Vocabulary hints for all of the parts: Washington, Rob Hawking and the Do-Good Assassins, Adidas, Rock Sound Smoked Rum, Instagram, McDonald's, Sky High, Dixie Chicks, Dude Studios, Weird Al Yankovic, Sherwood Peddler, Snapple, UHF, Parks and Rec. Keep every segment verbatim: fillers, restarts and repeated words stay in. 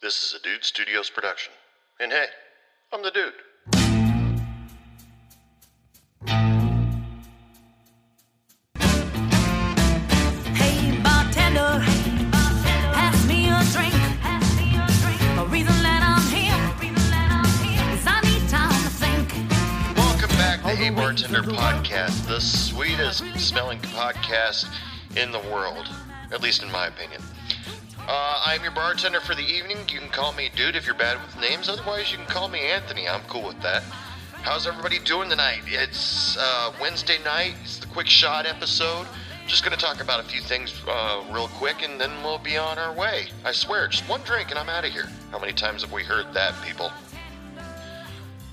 This is a Dude Studios production. And hey, I'm the Dude. Hey, bartender, hey, bartender. Pass me a drink. Pass me a drink. The reason that I'm here, the reason that I'm here is I need time to think. Welcome back to Hey Bartender Podcast, the sweetest smelling podcast in the world, at least in my opinion. Uh, I'm your bartender for the evening. You can call me Dude if you're bad with names. Otherwise, you can call me Anthony. I'm cool with that. How's everybody doing tonight? It's uh, Wednesday night. It's the Quick Shot episode. Just going to talk about a few things uh, real quick, and then we'll be on our way. I swear, just one drink and I'm out of here. How many times have we heard that, people?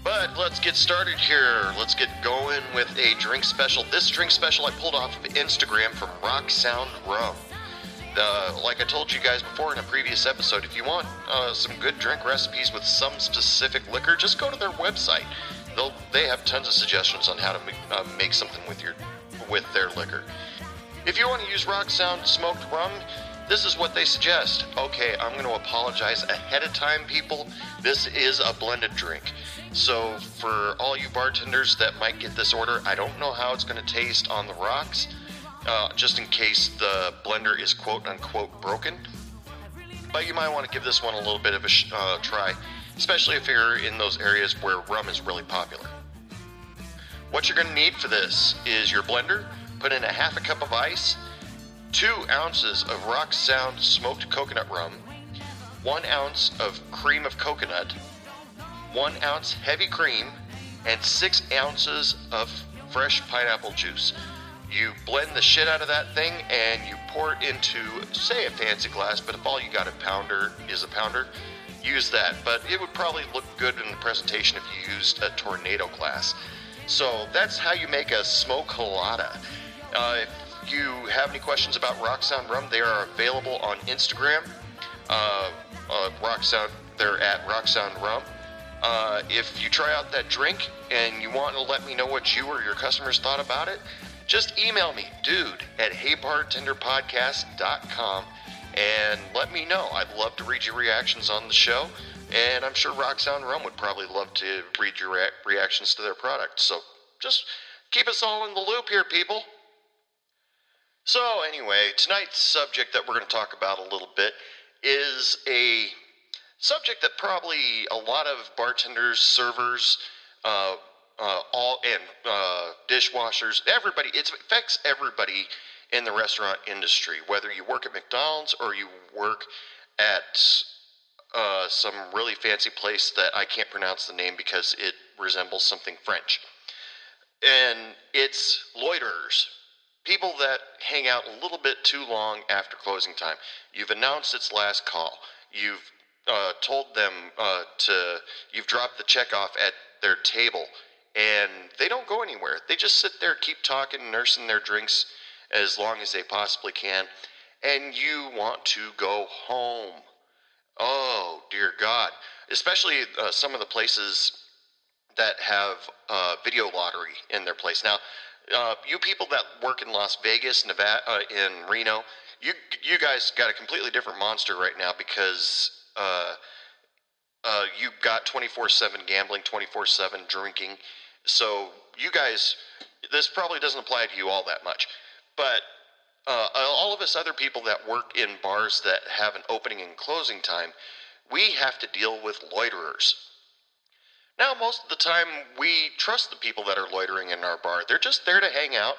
But let's get started here. Let's get going with a drink special. This drink special I pulled off of Instagram from Rock Sound Rum. Uh, like I told you guys before in a previous episode, if you want uh, some good drink recipes with some specific liquor, just go to their website. They'll, they have tons of suggestions on how to make, uh, make something with your with their liquor. If you want to use Rock Sound Smoked Rum, this is what they suggest. Okay, I'm going to apologize ahead of time, people. This is a blended drink. So for all you bartenders that might get this order, I don't know how it's going to taste on the rocks. Uh, just in case the blender is quote-unquote broken. But you might want to give this one a little bit of a sh- uh, try, especially if you're in those areas where rum is really popular. What you're going to need for this is your blender, put in a half a cup of ice, two ounces of Rock Sound smoked coconut rum, one ounce of cream of coconut, one ounce heavy cream, and six ounces of fresh pineapple juice. You blend the shit out of that thing and you pour it into, say, a fancy glass, but if all you got a pounder is a pounder, use that. But it would probably look good in the presentation if you used a tornado glass. So that's how you make a smoke colada. Uh, if you have any questions about Rock Sound Rum, they are available on Instagram. Uh, uh, Rock Sound, they're at Rock Sound Rum. Uh, if you try out that drink and you want to let me know what you or your customers thought about it, just email me, dude, at hey bartender podcast dot com, and let me know. I'd love to read your reactions on the show, and I'm sure Rock Sound Rum would probably love to read your re- reactions to their product. So just keep us all in the loop here, people. So anyway, tonight's subject that we're going to talk about a little bit is a subject that probably a lot of bartenders, servers, uh, Uh, all and uh, dishwashers, everybody, it affects everybody in the restaurant industry, whether you work at McDonald's or you work at uh, some really fancy place that I can't pronounce the name because it resembles something French. And it's loiterers, people that hang out a little bit too long after closing time. You've announced it's last call. You've uh, told them uh, to, you've dropped the check off at their table. And they don't go anywhere. They just sit there, keep talking, nursing their drinks as long as they possibly can. And you want to go home. Oh, dear God. Especially uh, some of the places that have uh, video lottery in their place. Now, uh, you people that work in Las Vegas, Nevada, uh, in Reno, you you guys got a completely different monster right now because... Uh, Uh, you got twenty-four seven gambling, twenty-four seven drinking. So you guys, this probably doesn't apply to you all that much. But uh, all of us other people that work in bars that have an opening and closing time, we have to deal with loiterers. Now, most of the time, we trust the people that are loitering in our bar. They're just there to hang out.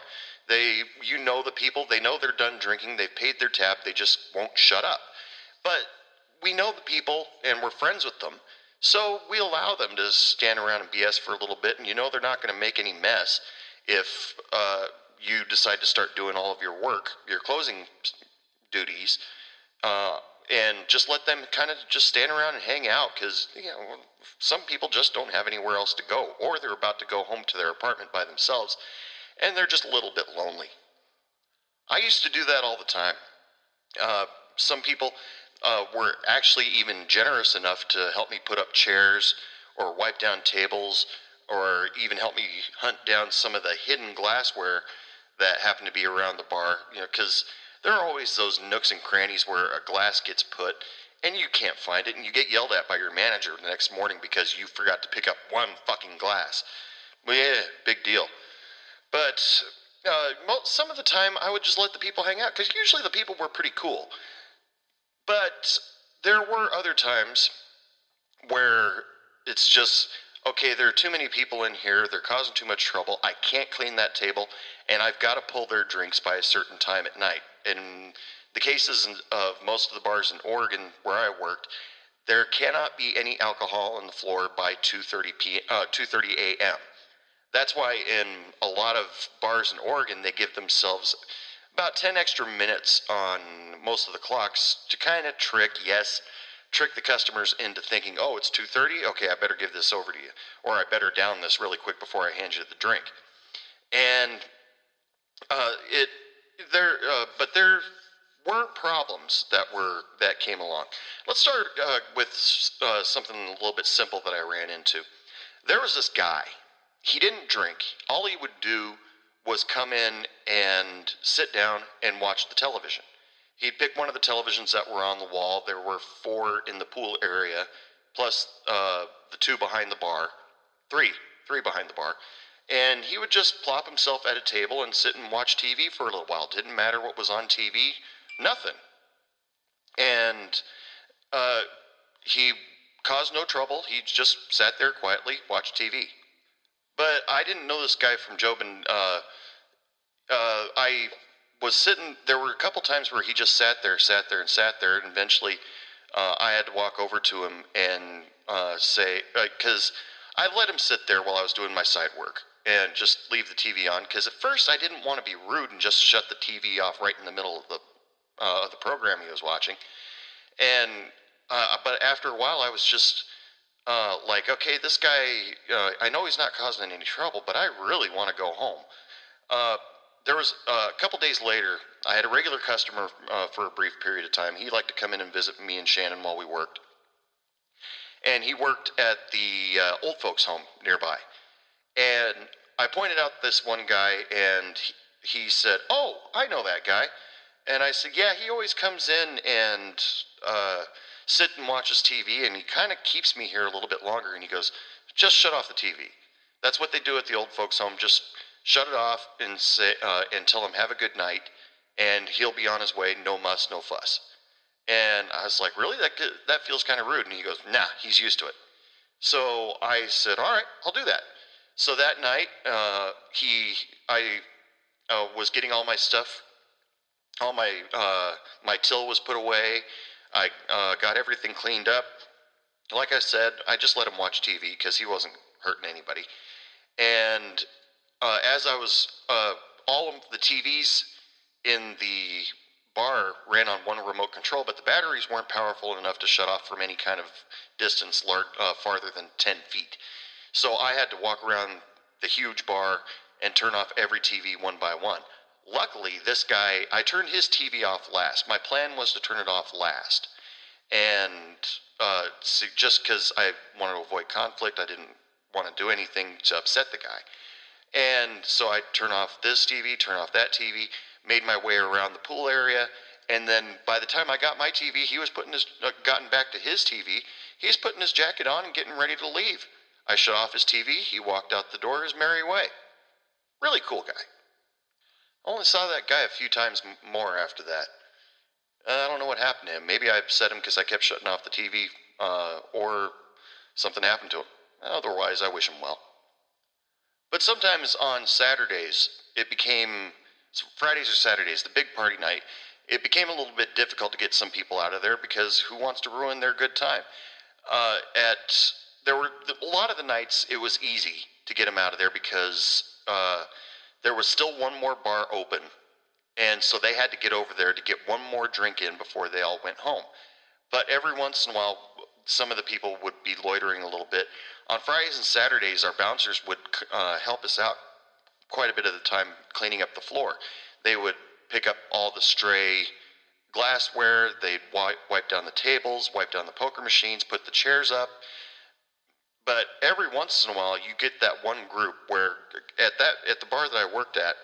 They, you know the people. They know they're done drinking. They've paid their tab. They just won't shut up. But... we know the people, and we're friends with them, so we allow them to stand around and B S for a little bit, and you know they're not going to make any mess if uh, you decide to start doing all of your work, your closing duties, uh, and just let them kind of just stand around and hang out, because you know, some people just don't have anywhere else to go, or they're about to go home to their apartment by themselves, and they're just a little bit lonely. I used to do that all the time. Uh, some people... Uh, were actually even generous enough to help me put up chairs or wipe down tables or even help me hunt down some of the hidden glassware that happened to be around the bar. You know, because there are always those nooks and crannies where a glass gets put and you can't find it, and you get yelled at by your manager the next morning because you forgot to pick up one fucking glass. Well, yeah, big deal. But uh, some of the time I would just let the people hang out, because usually the people were pretty cool. But there were other times where it's just, okay, there are too many people in here, they're causing too much trouble, I can't clean that table, and I've got to pull their drinks by a certain time at night. In the cases of most of the bars in Oregon where I worked, there cannot be any alcohol on the floor by two thirty a.m. That's why in a lot of bars in Oregon, they give themselves about ten extra minutes on most of the clocks to kind of trick, yes, trick the customers into thinking, oh, it's two thirty? Okay, I better give this over to you. Or I better down this really quick before I hand you the drink. And uh, it there, uh, but there were problems that were that came along. Let's start uh, with uh, something a little bit simple that I ran into. There was this guy. He didn't drink. All he would do was come in and sit down and watch the television. He'd pick one of the televisions that were on the wall. There were four in the pool area, plus uh, the two behind the bar. Three. Three behind the bar. And he would just plop himself at a table and sit and watch T V for a little while. Didn't matter what was on T V. Nothing. And uh, he caused no trouble. He just sat there quietly, watched T V. But I didn't know this guy from Jobin. Uh, uh, I was sitting, there were a couple times where he just sat there, sat there, and sat there, and eventually uh, I had to walk over to him and uh, say, because uh, I let him sit there while I was doing my side work and just leave the T V on, because at first I didn't want to be rude and just shut the T V off right in the middle of the, uh, of the program he was watching. And uh, but after a while I was just... Uh, like, okay, this guy, uh, I know he's not causing any trouble, but I really want to go home. Uh, there was uh, a couple days later, I had a regular customer uh, for a brief period of time. He liked to come in and visit me and Shannon while we worked. And he worked at the uh, old folks home nearby. And I pointed out this one guy, and he, he said, oh, I know that guy. And I said, yeah, he always comes in and... Uh, sit and watches T V, and he kind of keeps me here a little bit longer, and he goes, just shut off the T V. That's what they do at the old folks' home, just shut it off and say uh, and tell him have a good night, and he'll be on his way, no muss, no fuss. And I was like, really? That that feels kind of rude. And he goes, nah, he's used to it. So I said, all right, I'll do that. So that night, uh, he, I uh, was getting all my stuff, all my, uh, my till was put away, I uh, got everything cleaned up. Like I said, I just let him watch T V because he wasn't hurting anybody. And uh, as I was, uh, all of the T Vs in the bar ran on one remote control, but the batteries weren't powerful enough to shut off from any kind of distance lar- uh, farther than ten feet. So I had to walk around the huge bar and turn off every T V one by one. Luckily, this guy, I turned his T V off last. My plan was to turn it off last. And uh, so just because I wanted to avoid conflict, I didn't want to do anything to upset the guy. And so I turned off this T V, turned off that T V, made my way around the pool area. And then by the time I got my T V, he was putting his, uh, gotten back to his T V. He's putting his jacket on and getting ready to leave. I shut off his T V. He walked out the door his merry way. Really cool guy. Only saw that guy a few times m- more after that. Uh, I don't know what happened to him. Maybe I upset him because I kept shutting off the T V, uh, or something happened to him. Otherwise, I wish him well. But sometimes on Saturdays, it became, Fridays or Saturdays, the big party night, it became a little bit difficult to get some people out of there because who wants to ruin their good time? Uh, at there were a lot of the nights, it was easy to get them out of there because... Uh, There was still one more bar open, and so they had to get over there to get one more drink in before they all went home. But every once in a while, some of the people would be loitering a little bit. On Fridays and Saturdays, our bouncers would uh, help us out quite a bit of the time cleaning up the floor. They would pick up all the stray glassware, they'd wipe, wipe down the tables, wipe down the poker machines, put the chairs up. But every once in a while, you get that one group where at that at the bar that I worked at,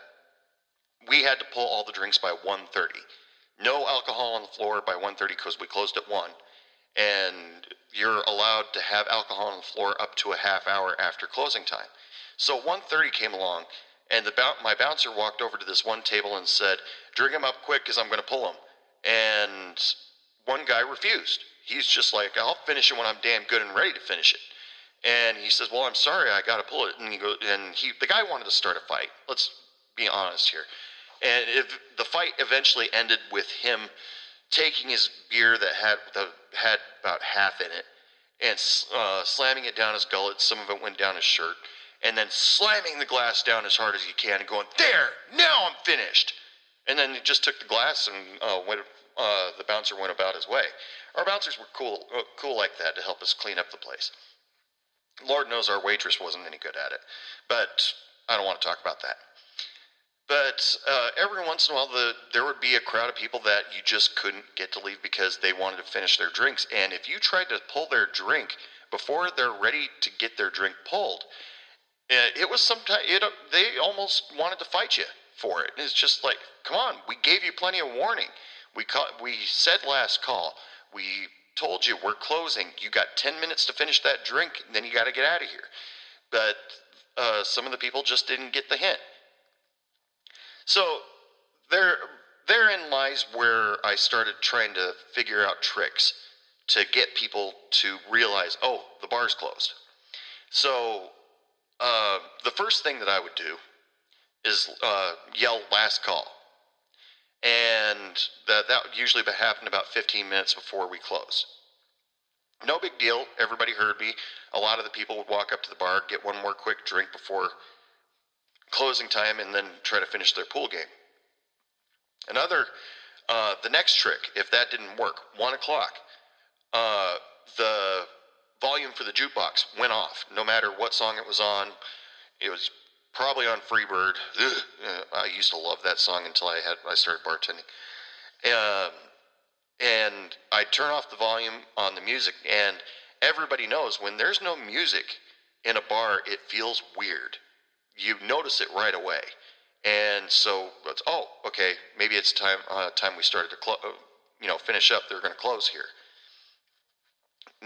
we had to pull all the drinks by one thirty. No alcohol on the floor by one thirty because we closed at one. and you're allowed to have alcohol on the floor up to a half hour after closing time. So one thirty came along, and the boun- my bouncer walked over to this one table and said, "Drink him up quick because I'm going to pull him." And one guy refused. He's just like, "I'll finish it when I'm damn good and ready to finish it." And he says, "Well, I'm sorry, I got to pull it." And he goes, and he, the guy wanted to start a fight. Let's be honest here. And if the fight eventually ended with him taking his beer that had the, had about half in it and uh, slamming it down his gullet. Some of it went down his shirt. And then slamming the glass down as hard as you can and going, "There, now I'm finished." And then he just took the glass and uh, went. Uh, the bouncer went about his way. Our bouncers were cool, uh, cool like that to help us clean up the place. Lord knows our waitress wasn't any good at it, but I don't want to talk about that. But uh, every once in a while, the, there would be a crowd of people that you just couldn't get to leave because they wanted to finish their drinks. And if you tried to pull their drink before they're ready to get their drink pulled, it was sometimes it, they almost wanted to fight you for it. And it's just like, come on, we gave you plenty of warning. We call, we said last call. We told you we're closing. You got ten minutes to finish that drink, and then you got to get out of here. But uh, some of the people just didn't get the hint. So there, therein lies where I started trying to figure out tricks to get people to realize, oh, the bar's closed. So uh, the first thing that I would do is uh, yell last call. And that, that usually happened about fifteen minutes before we closed. No big deal. Everybody heard me. A lot of the people would walk up to the bar, get one more quick drink before closing time, and then try to finish their pool game. Another, uh, the next trick, if that didn't work, one o'clock, uh, the volume for the jukebox went off, no matter what song it was on. It was probably on Freebird. Ugh. I used to love that song until I had I started bartending. Um, and I turn off the volume on the music, and everybody knows when there's no music in a bar, it feels weird. You notice it right away, and so it's oh okay, maybe it's time uh, time we started to close, you know, finish up. They're going to close here.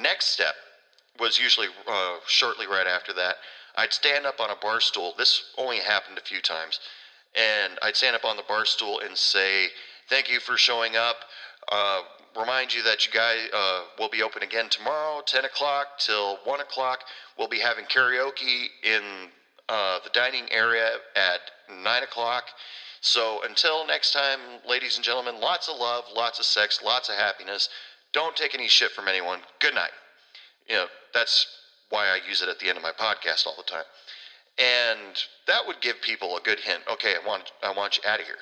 Next step was usually uh, shortly right after that. I'd stand up on a bar stool. This only happened a few times. And I'd stand up on the bar stool and say, "Thank you for showing up. Uh, remind you that you guys uh, will be open again tomorrow, ten o'clock till one o'clock. We'll be having karaoke in uh, the dining area at nine o'clock. So until next time, ladies and gentlemen, lots of love, lots of sex, lots of happiness. Don't take any shit from anyone. Good night." You know, that's why I use it at the end of my podcast all the time. And that would give people a good hint. Okay, I want I want you out of here.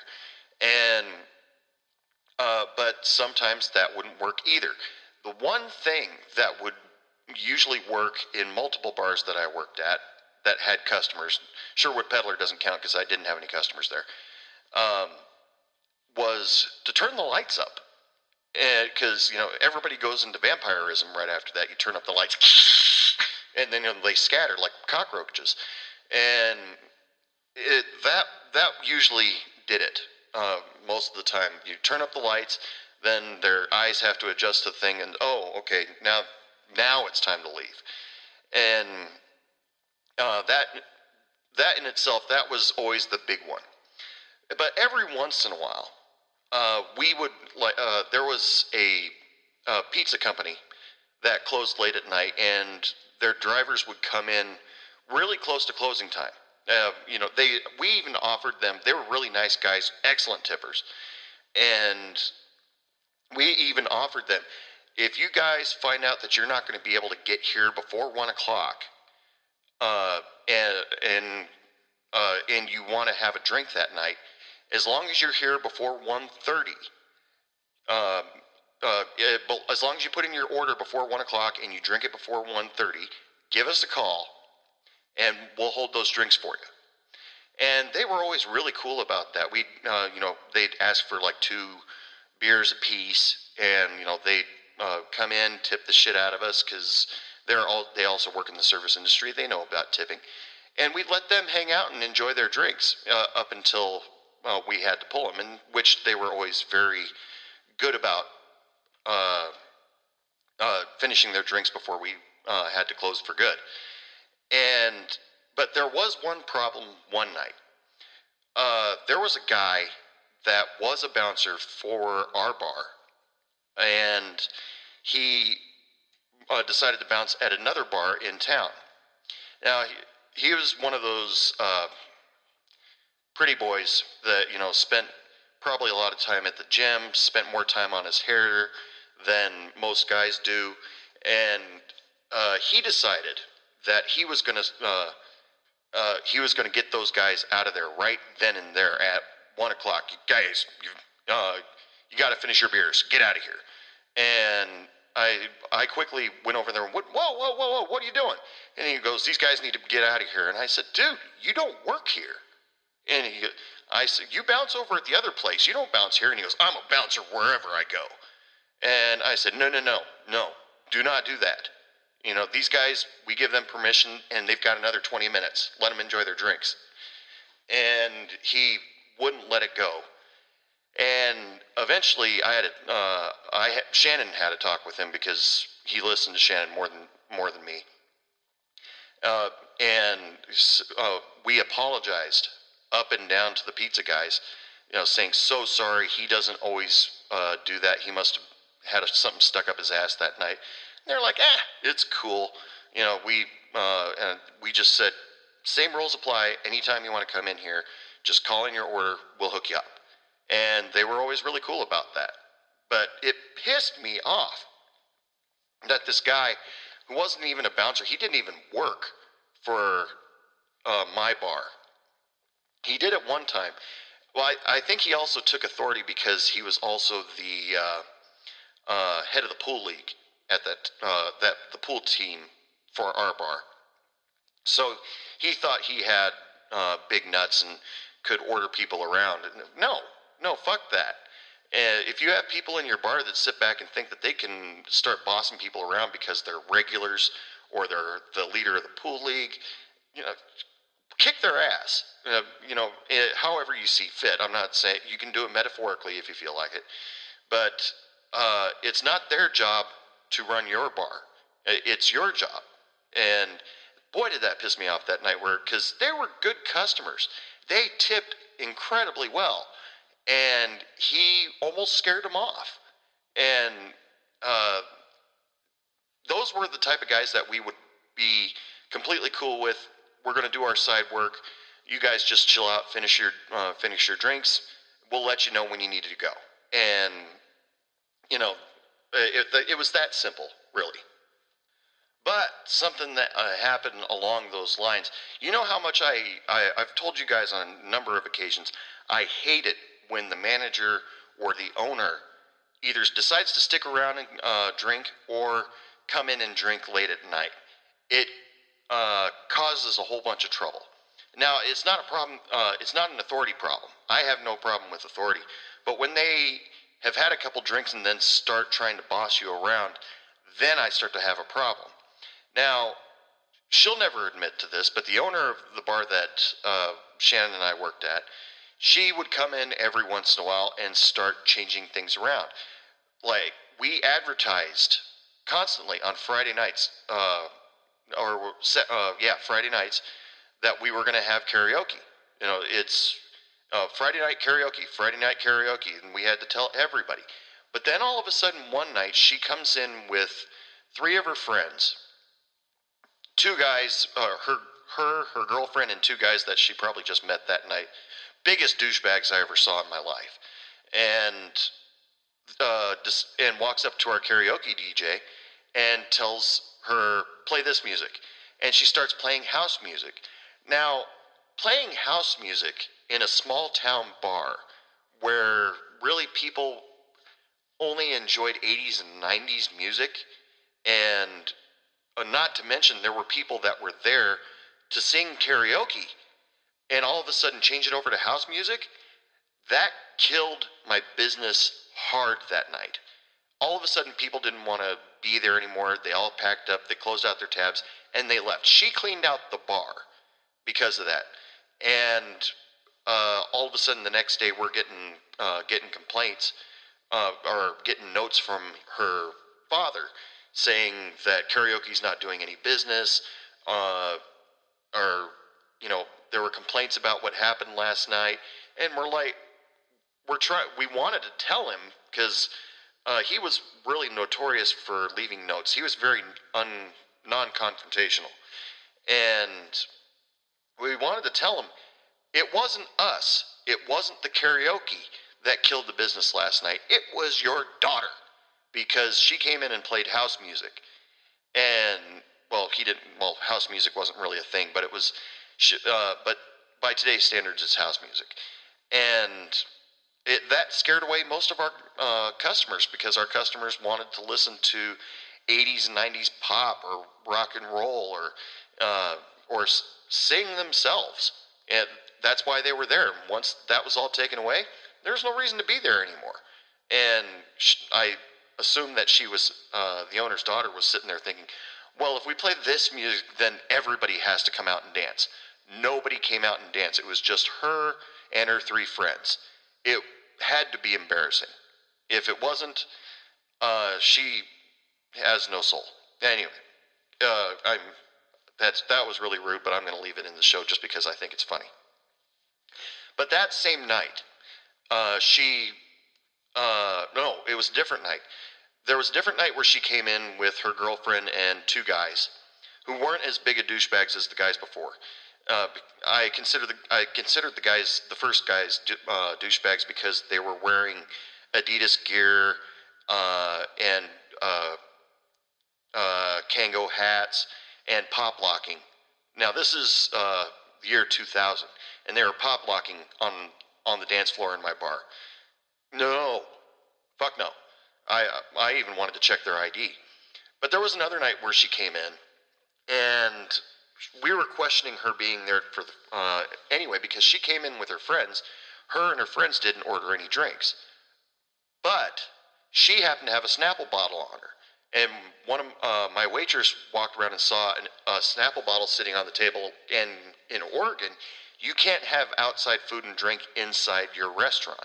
And uh, but sometimes that wouldn't work either. The one thing that would usually work in multiple bars that I worked at that had customers — Sherwood Peddler doesn't count because I didn't have any customers there — um, was to turn the lights up. Because, you know, everybody goes into vampirism right after that. You turn up the lights, and then, you know, they scatter like cockroaches. And it, that that usually did it uh, most of the time. You turn up the lights, then their eyes have to adjust to the thing, and, oh, okay, now now it's time to leave. And uh, that that in itself, that was always the big one. But every once in a while, uh, we would, like, uh, there was a uh, pizza company that closed late at night, and their drivers would come in really close to closing time. Uh, you know, they, we even offered them, they were really nice guys, excellent tippers. And we even offered them, if you guys find out that you're not going to be able to get here before one o'clock, uh, and, and, uh, and you want to have a drink that night, as long as you're here before one thirty, um, Uh, it, as long as you put in your order before one o'clock and you drink it before one thirty, give us a call, and we'll hold those drinks for you. And they were always really cool about that. We, uh, you know, they'd ask for like two beers a piece, and, you know, they'd uh, come in, tip the shit out of us, because they're all, they also work in the service industry. They know about tipping. And we'd let them hang out and enjoy their drinks uh, up until uh, we had to pull them, and which they were always very good about. Uh, uh, finishing their drinks before we uh, had to close for good. And but there was one problem one night. Uh, there was a guy that was a bouncer for our bar, and he uh, decided to bounce at another bar in town. Now, he, he was one of those uh, pretty boys that, you know, spent probably a lot of time at the gym, spent more time on his hair than most guys do, and uh, he decided that he was going to uh, uh, he was going to get those guys out of there right then and there at one o'clock. You guys, you uh, you got to finish your beers. Get out of here. And I I quickly went over there and went, whoa, whoa, whoa, whoa, what are you doing? And he goes, these guys need to get out of here. And I said, dude, you don't work here. And he, I said, you bounce over at the other place. You don't bounce here. And he goes, I'm a bouncer wherever I go. And I said, no, no, no, no, do not do that. You know, these guys, we give them permission, and they've got another twenty minutes. Let them enjoy their drinks. And he wouldn't let it go. And eventually, I had a, uh, I had, Shannon had a talk with him because he listened to Shannon more than more than me. Uh, and uh, we apologized up and down to the pizza guys, you know, saying so sorry. He doesn't always uh, do that. He must have had something stuck up his ass that night. And they're like, ah, it's cool. You know, we uh, and we just said same rules apply. Anytime you want to come in here, just call in your order. We'll hook you up. And they were always really cool about that. But it pissed me off that this guy, who wasn't even a bouncer, he didn't even work for uh, my bar. He did at one time. Well, I, I think he also took authority because he was also the uh, uh, head of the pool league at that uh, that the pool team for our bar. So he thought he had uh, big nuts and could order people around. No. No, fuck that. Uh, if you have people in your bar that sit back and think that they can start bossing people around because they're regulars or they're the leader of the pool league, you know, kick their ass. Uh, you know, it, however you see fit. I'm not saying you can do it metaphorically if you feel like it, but uh, it's not their job to run your bar. It's your job. And boy, did that piss me off that night, where because they were good customers, they tipped incredibly well. And he almost scared him off. And uh, those were the type of guys that we would be completely cool with. We're going to do our side work. You guys just chill out, finish your uh, finish your drinks. We'll let you know when you need to go. And, you know, it, it was that simple, really. But something that uh, happened along those lines, you know how much I, I, I've told you guys on a number of occasions, I hate it when the manager or the owner either decides to stick around and uh, drink or come in and drink late at night. It uh, causes a whole bunch of trouble. Now, it's not a problem. Uh, it's not an authority problem. I have no problem with authority. But when they have had a couple drinks and then start trying to boss you around, then I start to have a problem. Now, she'll never admit to this, but the owner of the bar that uh, Shannon and I worked at, she would come in every once in a while and start changing things around. Like, we advertised constantly on Friday nights, uh, or uh, yeah, Friday nights, that we were going to have karaoke. You know, it's uh, Friday night karaoke, Friday night karaoke, and we had to tell everybody. But then all of a sudden, one night, she comes in with three of her friends, two guys, uh, her, her, her girlfriend, and two guys that she probably just met that night. Biggest douchebags I ever saw in my life, and uh, dis- and walks up to our karaoke D J and tells her, play this music, and she starts playing house music. Now, playing house music in a small town bar where really people only enjoyed eighties and nineties music, and uh, not to mention there were people that were there to sing karaoke, and all of a sudden change it over to house music, that killed my business hard that night. All of a sudden, people didn't want to be there anymore. They all packed up, they closed out their tabs, and they left. She cleaned out the bar because of that. And uh, all of a sudden, the next day, we're getting uh, getting complaints uh, or getting notes from her father saying that karaoke's not doing any business, uh, or, you know, there were complaints about what happened last night. And we're like, we're trying, we wanted to tell him, because uh, he was really notorious for leaving notes. He was very un, non-confrontational. And we wanted to tell him, it wasn't us, it wasn't the karaoke that killed the business last night. It was your daughter, because she came in and played house music. And, well, he didn't, well, house music wasn't really a thing, but it was, uh, but by today's standards, it's house music. And it, that scared away most of our uh, customers, because our customers wanted to listen to eighties and nineties pop or rock and roll, or uh, or sing themselves. And that's why they were there. Once that was all taken away, there's no reason to be there anymore. And I assumed that she was, uh, the owner's daughter was sitting there thinking, well, if we play this music, then everybody has to come out and dance. Nobody came out and danced. It was just her and her three friends. It had to be embarrassing. If it wasn't, uh, she has no soul. Anyway, uh, I'm, that's, that was really rude, but I'm going to leave it in the show just because I think it's funny. But that same night, uh, she, uh, no, it was a different night. There was a different night where she came in with her girlfriend and two guys who weren't as big a douchebags as the guys before. Uh, I consider the, I considered the guys, the first guys, uh, douchebags because they were wearing Adidas gear, uh, and, uh, uh, Kango hats and pop locking. Now this is, uh, the year two thousand, and they were pop locking on, on the dance floor in my bar. No, fuck no. I, uh, I even wanted to check their I D, but there was another night where she came in, and we were questioning her being there for the, uh, anyway, because she came in with her friends. Her and her friends didn't order any drinks, but she happened to have a Snapple bottle on her. And one of, uh, my waitress walked around and saw an, a Snapple bottle sitting on the table. And in Oregon, you can't have outside food and drink inside your restaurant.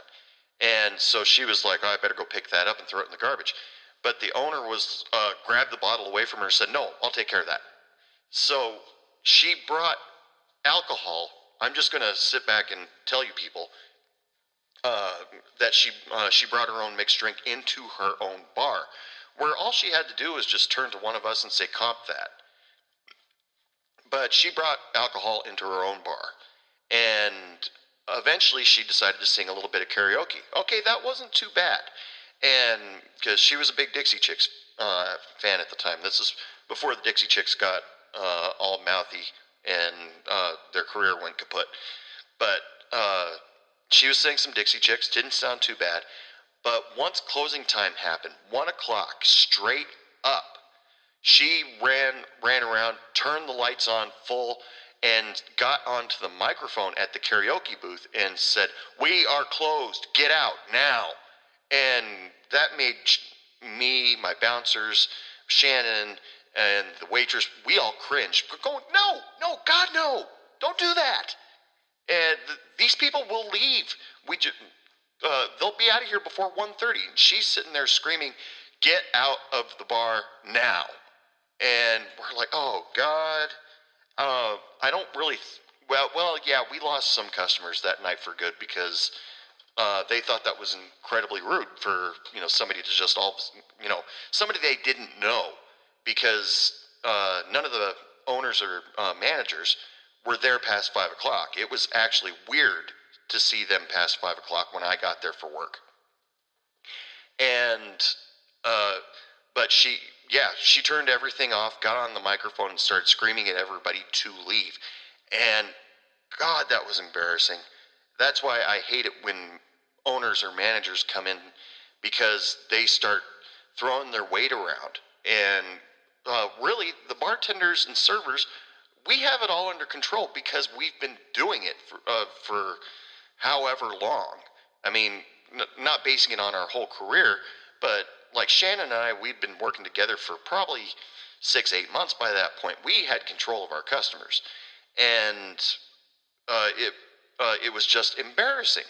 And so she was like, oh, I better go pick that up and throw it in the garbage. But the owner was, uh, grabbed the bottle away from her and said, no, I'll take care of that. So she brought alcohol. I'm just going to sit back and tell you people uh, that she uh, she brought her own mixed drink into her own bar, where all she had to do was just turn to one of us and say, comp that. But she brought alcohol into her own bar. And eventually she decided to sing a little bit of karaoke. Okay, that wasn't too bad. And because she was a big Dixie Chicks uh, fan at the time. This is before the Dixie Chicks got Uh, all mouthy and uh, their career went kaput. But uh, she was singing some Dixie Chicks, didn't sound too bad. But once closing time happened, one o'clock straight up, she ran ran around, turned the lights on full, and got onto the microphone at the karaoke booth and said, "We are closed, get out now." And that made me, my bouncers, Shannon, and the waitress, we all cringed. We're going, no, no, God, no, don't do that. And th- these people will leave. We ju- uh, they'll be out of here before one thirty. And she's sitting there screaming, get out of the bar now. And we're like, oh, God. Uh, I don't really, th- well, well, yeah, we lost some customers that night for good, because uh, they thought that was incredibly rude for, you know, somebody to just all, you know, somebody they didn't know. Because uh, none of the owners or uh, managers were there past five o'clock. It was actually weird to see them past five o'clock when I got there for work. And, uh, but she, yeah, she turned everything off, got on the microphone, and started screaming at everybody to leave. And, God, that was embarrassing. That's why I hate it when owners or managers come in, because they start throwing their weight around. And Uh, really, the bartenders and servers, we have it all under control because we've been doing it for, uh, for however long. I mean, n- not basing it on our whole career, but like Shannon and I, we'd been working together for probably six, eight months by that point. We had control of our customers, and uh, it uh, it was just embarrassing.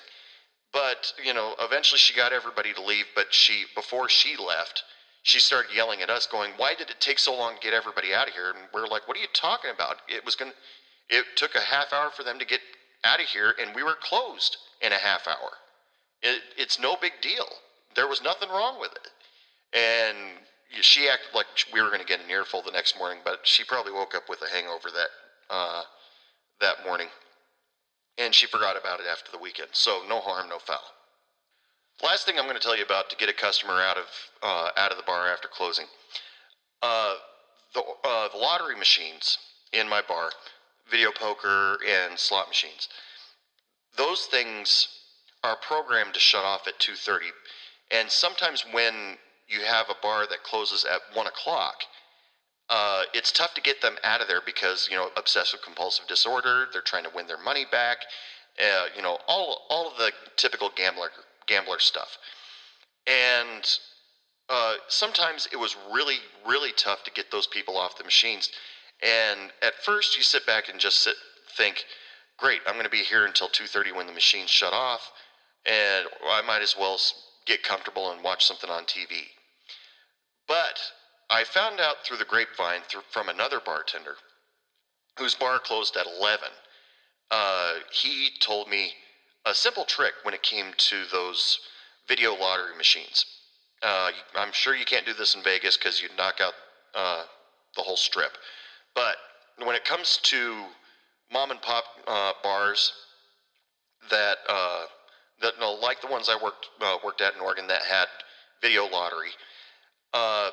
But, you know, eventually she got everybody to leave, but she before she left, she started yelling at us, going, "Why did it take so long to get everybody out of here?" And we're like, "What are you talking about? It was going to, it took a half hour for them to get out of here, and we were closed in a half hour. It, it's no big deal. There was nothing wrong with it." And she acted like we were going to get an earful the next morning, but she probably woke up with a hangover that uh, that morning, and she forgot about it after the weekend. So no harm, no foul. Last thing I'm going to tell you about to get a customer out of uh, out of the bar after closing. Uh, the, uh, the lottery machines in my bar, video poker and slot machines, those things are programmed to shut off at two thirty. And sometimes when you have a bar that closes at one o'clock, uh, it's tough to get them out of there because, you know, obsessive compulsive disorder, they're trying to win their money back, uh, you know, all all of the typical gambler gambler stuff. And uh, sometimes it was really, really tough to get those people off the machines. And at first you sit back and just sit, think, great, I'm going to be here until two thirty when the machines shut off, and I might as well get comfortable and watch something on T V. But I found out through the grapevine through, from another bartender whose bar closed at eleven. Uh, he told me a simple trick when it came to those video lottery machines. Uh, I'm sure you can't do this in Vegas because you'd knock out uh, the whole strip. But when it comes to mom and pop uh, bars that uh, that no, like the ones I worked uh, worked at in Oregon that had video lottery, uh,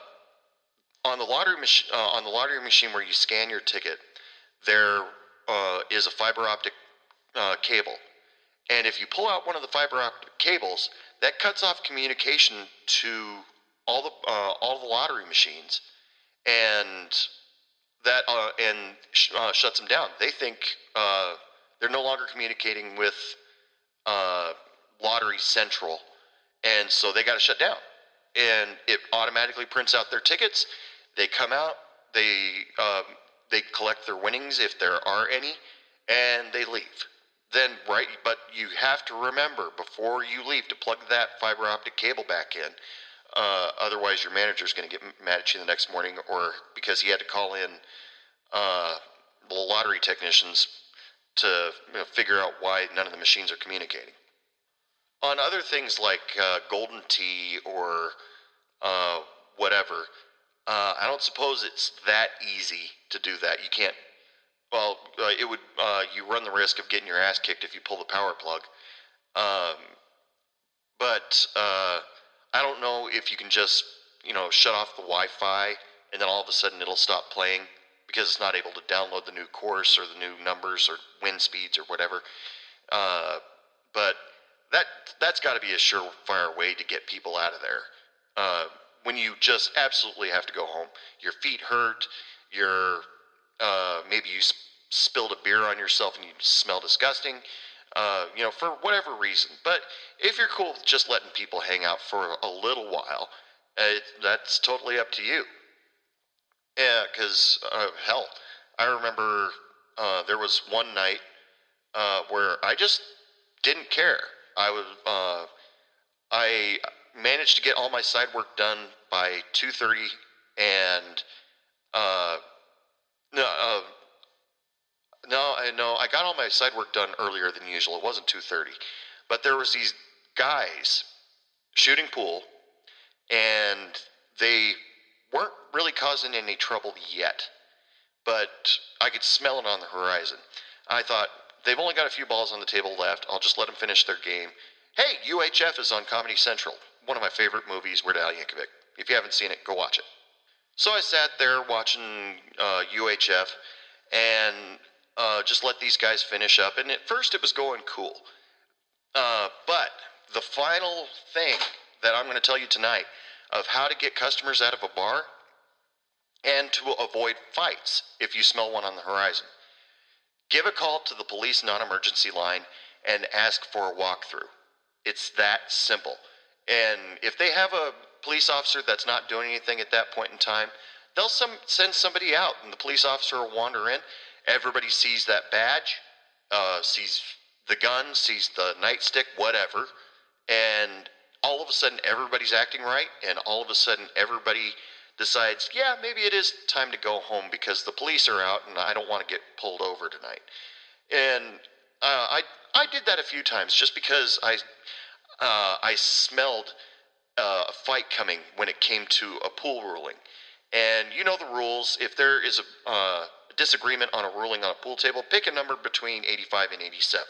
on the lottery mach- uh, on the lottery machine where you scan your ticket, there uh, is a fiber optic uh, cable, and if you pull out one of the fiber optic cables, that cuts off communication to all the uh, all the lottery machines, and that uh, and sh- uh, shuts them down. They think uh, they're no longer communicating with uh, Lottery Central, and so they got to shut down. And it automatically prints out their tickets. They come out. They um, they collect their winnings if there are any, and they leave. Then right, but you have to remember before you leave to plug that fiber optic cable back in. Uh, otherwise, your manager's going to get mad at you the next morning, or because he had to call in uh, the lottery technicians to you know, figure out why none of the machines are communicating. On other things like uh, Golden Tea or uh, whatever, uh, I don't suppose it's that easy to do that. You can't. Well, uh, it would. Uh, you run the risk of getting your ass kicked if you pull the power plug. Um, but. Uh, I don't know if you can just, you know, shut off the Wi-Fi and then all of a sudden it'll stop playing because it's not able to download the new course or the new numbers or wind speeds or whatever. Uh, but that, that's got to be a surefire way to get people out of there. Uh, when you just absolutely have to go home, your feet hurt, your uh, maybe you sp- spilled a beer on yourself and you smell disgusting. Uh, you know, for whatever reason. But if you're cool with just letting people hang out for a little while, uh, it, that's totally up to you. Yeah, because, uh, hell, I remember uh, there was one night uh, where I just didn't care. I was, uh, I managed to get all my side work done by two thirty, and, uh, no, uh, No, I no, I got all my side work done earlier than usual. It wasn't two thirty. But there was these guys shooting pool, and they weren't really causing any trouble yet. But I could smell it on the horizon. I thought, they've only got a few balls on the table left. I'll just let them finish their game. Hey, U H F is on Comedy Central. One of my favorite movies, Weird Al Yankovic. If you haven't seen it, go watch it. So I sat there watching uh, U H F, and Uh, just let these guys finish up. And at first it was going cool. Uh, but the final thing that I'm going to tell you tonight of how to get customers out of a bar and to avoid fights if you smell one on the horizon. Give a call to the police non-emergency line and ask for a walkthrough. It's that simple. And if they have a police officer that's not doing anything at that point in time, they'll some, send somebody out and the police officer will wander in. Everybody sees that badge, uh, sees the gun, sees the nightstick, whatever, and all of a sudden everybody's acting right, and all of a sudden everybody decides, yeah, maybe it is time to go home because the police are out and I don't want to get pulled over tonight. And uh, I I did that a few times just because I uh, I smelled uh, a fight coming when it came to a pool ruling. And you know the rules. If there is a uh, disagreement on a ruling on a pool table, pick a number between eighty-five and eighty-seven.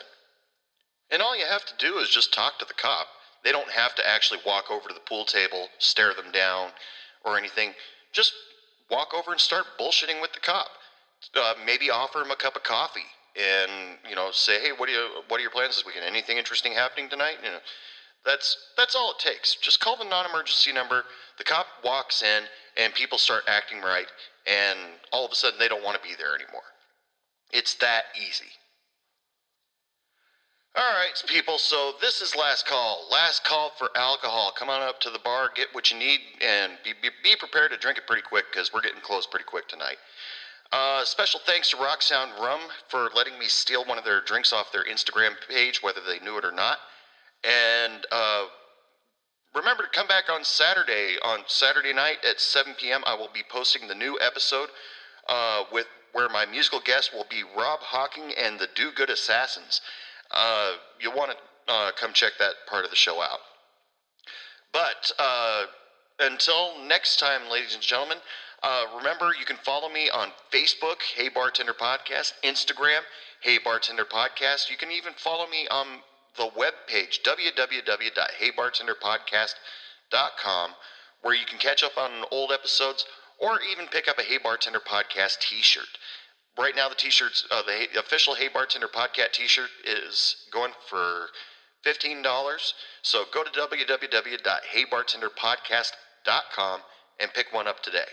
And all you have to do is just talk to the cop. They don't have to actually walk over to the pool table, stare them down, or anything. Just walk over and start bullshitting with the cop. Uh, maybe offer him a cup of coffee and, you know, say, hey, what are you, what are your plans this weekend? Anything interesting happening tonight? You know, that's that's all it takes. Just call the non-emergency number. The cop walks in, and people start acting right, and all of a sudden they don't want to be there anymore. It's that easy. All right, people, so this is last call. Last call for alcohol. Come on up to the bar, get what you need, and be, be, be prepared to drink it pretty quick because we're getting close pretty quick tonight. Uh, special thanks to Rock Sound Rum for letting me steal one of their drinks off their Instagram page, whether they knew it or not. And uh, remember to come back on Saturday. On Saturday night at seven p.m., I will be posting the new episode uh, with where my musical guest will be Rob Hawking and the Do-Good Assassins. Uh, you'll want to uh, come check that part of the show out. But uh, until next time, ladies and gentlemen, uh, remember you can follow me on Facebook, Hey Bartender Podcast, Instagram, Hey Bartender Podcast. You can even follow me on the webpage, w w w dot hey bartender podcast dot com, where you can catch up on old episodes or even pick up a Hey Bartender Podcast t-shirt. Right now, the t-shirts, uh, the official Hey Bartender Podcast t-shirt is going for fifteen dollars. So go to w w w dot hey bartender podcast dot com and pick one up today.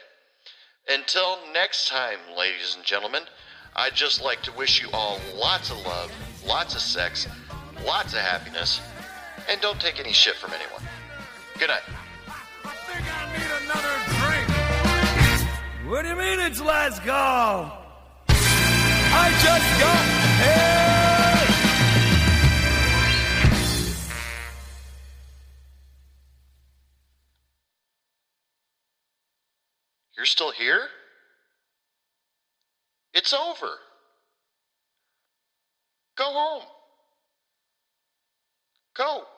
Until next time, ladies and gentlemen, I'd just like to wish you all lots of love, lots of sex, lots of happiness, and don't take any shit from anyone. Good night. I think I need another drink. What do you mean it's last call? I just got here. You're still here? It's over. Go home. Go.